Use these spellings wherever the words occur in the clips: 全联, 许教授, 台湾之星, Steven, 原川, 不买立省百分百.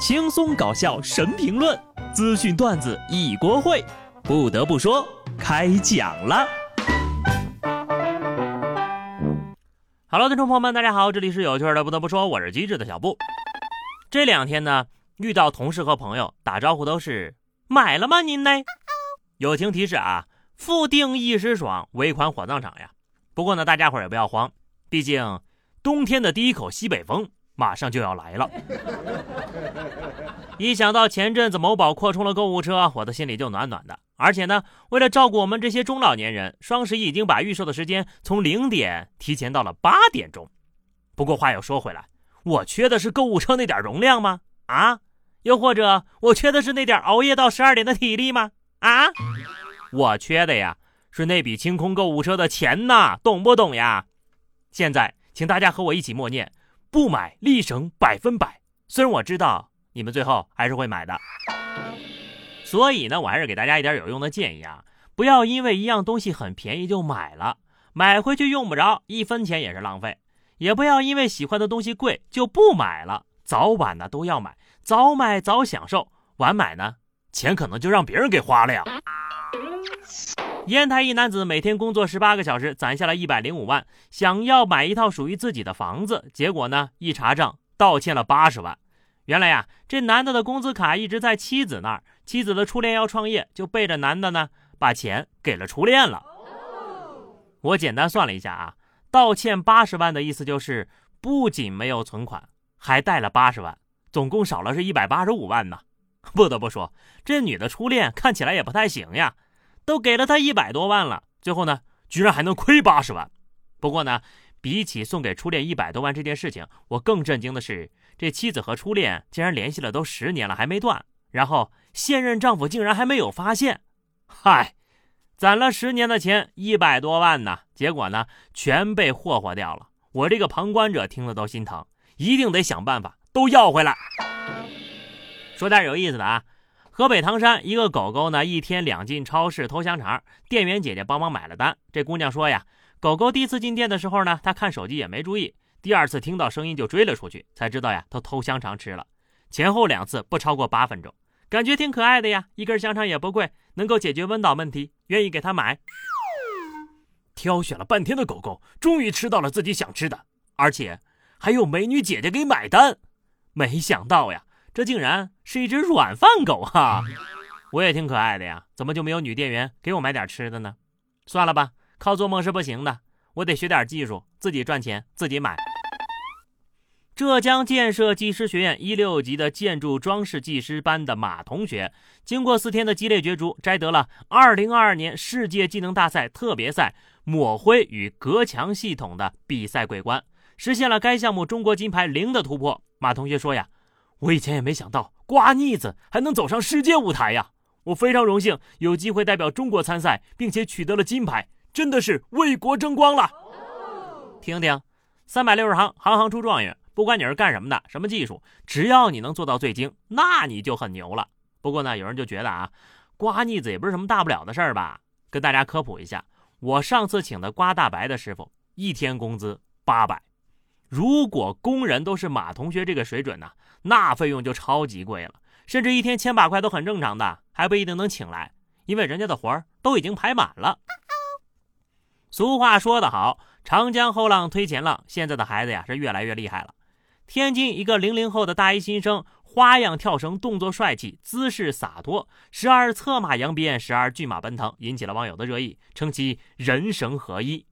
轻松搞笑神评论，资讯段子一锅烩。不得不说，开讲了。Hello， 听众朋友们，大家好，这里是有趣的。不得不说，我是机智的小布。这两天呢，遇到同事和朋友打招呼都是买了吗您呢？友情提示啊，付定一时爽，尾款火葬场呀。不过呢，大家伙也不要慌，毕竟冬天的第一口西北风马上就要来了。一想到前阵子某宝扩充了购物车，我的心里就暖暖的。而且呢，为了照顾我们这些中老年人，双十一已经把预售的时间从0点提前到了8点钟。不过话又说回来，我缺的是购物车那点容量吗？啊？又或者我缺的是那点熬夜到12点的体力吗？啊？我缺的呀是那笔清空购物车的钱呐，懂不懂呀？现在请大家和我一起默念，不买立省100%。虽然我知道你们最后还是会买的，所以呢，我还是给大家一点有用的建议啊，不要因为一样东西很便宜就买了，买回去用不着，1分钱也是浪费。也不要因为喜欢的东西贵就不买了，早晚呢都要买，早买早享受，晚买呢钱可能就让别人给花了呀。烟台一男子每天工作18个小时，攒下了105万，想要买一套属于自己的房子，结果呢一查账倒欠了80万。原来呀，这男的的工资卡一直在妻子那儿，妻子的初恋要创业，就背着男的呢把钱给了初恋了。我简单算了一下啊，倒欠80万的意思就是不仅没有存款，还贷了80万，总共少了是185万呢。不得不说，这女的初恋看起来也不太行呀，都给了他100多万了，最后呢居然还能亏80万。不过呢，比起送给初恋100多万这件事情，我更震惊的是这妻子和初恋竟然联系了都10年了还没断，然后现任丈夫竟然还没有发现。嗨，攒了10年的钱100多万呢，结果呢全被霍霍掉了。我这个旁观者听了都心疼，一定得想办法都要回来。说点有意思的啊，河北唐山一个狗狗呢1天2进超市偷香肠，店员姐姐帮忙买了单。这姑娘说呀，狗狗第一次进店的时候呢，她看手机也没注意，第二次听到声音就追了出去，才知道呀她偷香肠吃了。前后2次不超过8分钟，感觉挺可爱的呀，一根香肠也不贵，能够解决温饱问题，愿意给她买。挑选了半天的狗狗终于吃到了自己想吃的，而且还有美女姐姐给买单。没想到呀，这竟然是一只软饭狗啊！我也挺可爱的呀，怎么就没有女店员给我买点吃的呢？算了吧，靠做梦是不行的，我得学点技术，自己赚钱，自己买。浙江建设技师学院16级的建筑装饰技师班的马同学，经过4天的激烈角逐，摘得了2022年世界技能大赛特别赛抹灰与隔墙系统的比赛桂冠，实现了该项目中国金牌0的突破。马同学说呀，我以前也没想到瓜腻子还能走上世界舞台呀！我非常荣幸有机会代表中国参赛，并且取得了金牌，真的是为国争光了。听听，360行，行行出状元。不管你是干什么的，什么技术，只要你能做到最精，那你就很牛了。不过呢，有人就觉得啊，瓜腻子也不是什么大不了的事儿吧？跟大家科普一下，我上次请的瓜大白的师傅，1天工资800。如果工人都是马同学这个水准呢，那费用就超级贵了，甚至1天1000把块都很正常的，还不一定能请来，因为人家的活儿都已经排满了。俗话说得好，长江后浪推前浪，现在的孩子呀是越来越厉害了。天津一个00后的大一新生，花样跳绳，动作帅气，姿势洒脱，时而策马扬鞭，时而骏马奔腾，引起了网友的热议，称其人绳合一。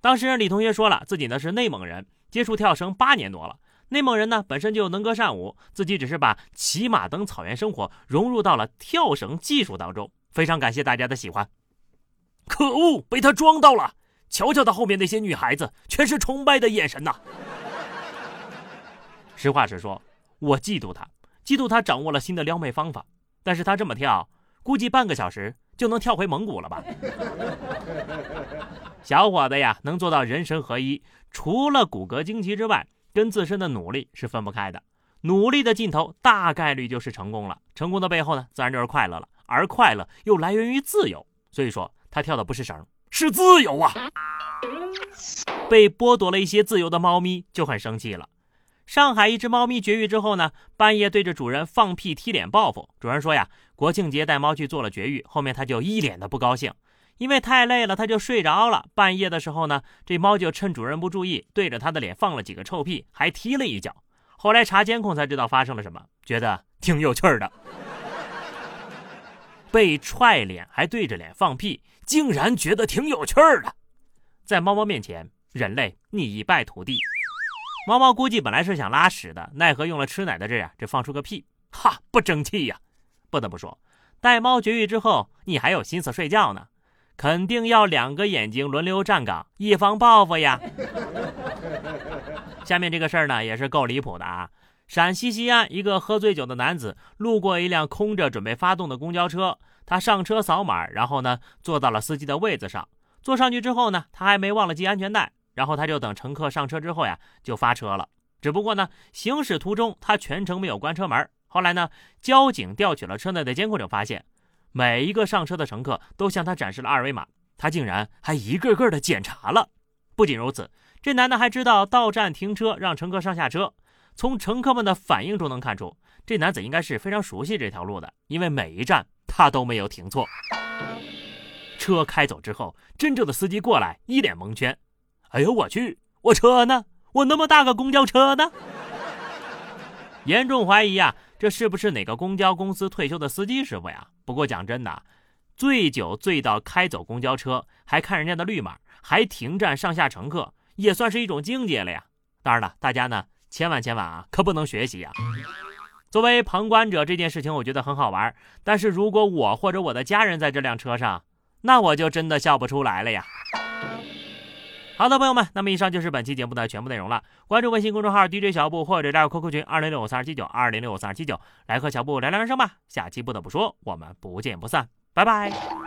当时李同学说了，自己呢是内蒙人，接触跳绳8年多了。内蒙人呢本身就能歌善舞，自己只是把骑马等草原生活融入到了跳绳技术当中。非常感谢大家的喜欢。可恶，被他装到了！瞧瞧他后面那些女孩子，全是崇拜的眼神呐。实话实说，我嫉妒他掌握了新的撩妹方法，但是他这么跳，估计半个小时就能跳回蒙古了吧。小伙子呀，能做到人神合一，除了骨骼惊奇之外，跟自身的努力是分不开的。努力的尽头大概率就是成功了，成功的背后呢，自然就是快乐了，而快乐又来源于自由。所以说他跳的不是绳，是自由啊。被剥夺了一些自由的猫咪就很生气了。上海一只猫咪绝育之后呢，半夜对着主人放屁踢脸报复。主人说呀，国庆节带猫去做了绝育，后面它就一脸的不高兴，因为太累了它就睡着了。半夜的时候呢，这猫就趁主人不注意，对着它的脸放了几个臭屁，还踢了一脚。后来查监控才知道发生了什么，觉得挺有趣的。被踹脸还对着脸放屁，竟然觉得挺有趣的。在猫猫面前，人类你一败涂地。猫猫估计本来是想拉屎的，奈何用了吃奶的这放出个屁，哈，不争气呀！不得不说，带猫绝育之后，你还有心思睡觉呢？肯定要两个眼睛轮流站岗，以防报复呀。下面这个事儿呢，也是够离谱的啊！陕西西安一个喝醉酒的男子路过一辆空着准备发动的公交车，他上车扫码，然后呢坐到了司机的位子上。坐上去之后呢，他还没忘了系安全带。然后他就等乘客上车之后呀，就发车了。只不过呢，行驶途中他全程没有关车门。后来呢，交警调取了车内的监控，就发现每一个上车的乘客都向他展示了二维码，他竟然还一个个的检查了。不仅如此，这男的还知道到站停车，让乘客上下车。从乘客们的反应中能看出，这男子应该是非常熟悉这条路的，因为每一站他都没有停错。车开走之后，真正的司机过来，一脸蒙圈。哎呦我去，我车呢？我那么大个公交车呢？严重怀疑啊，这是不是哪个公交公司退休的司机师傅呀？不过讲真的，醉酒醉到开走公交车，还看人家的绿码，还停站上下乘客，也算是一种境界了呀。当然了，大家呢千万啊，可不能学习啊。作为旁观者，这件事情我觉得很好玩，但是如果我或者我的家人在这辆车上，那我就真的笑不出来了呀。好的，朋友们，那么以上就是本期节目的全部内容了。关注微信公众号 DJ 小布，或者加入 QQ 群20653279 20653279，来和小布聊聊人生吧。下期不得不说，我们不见不散，拜拜。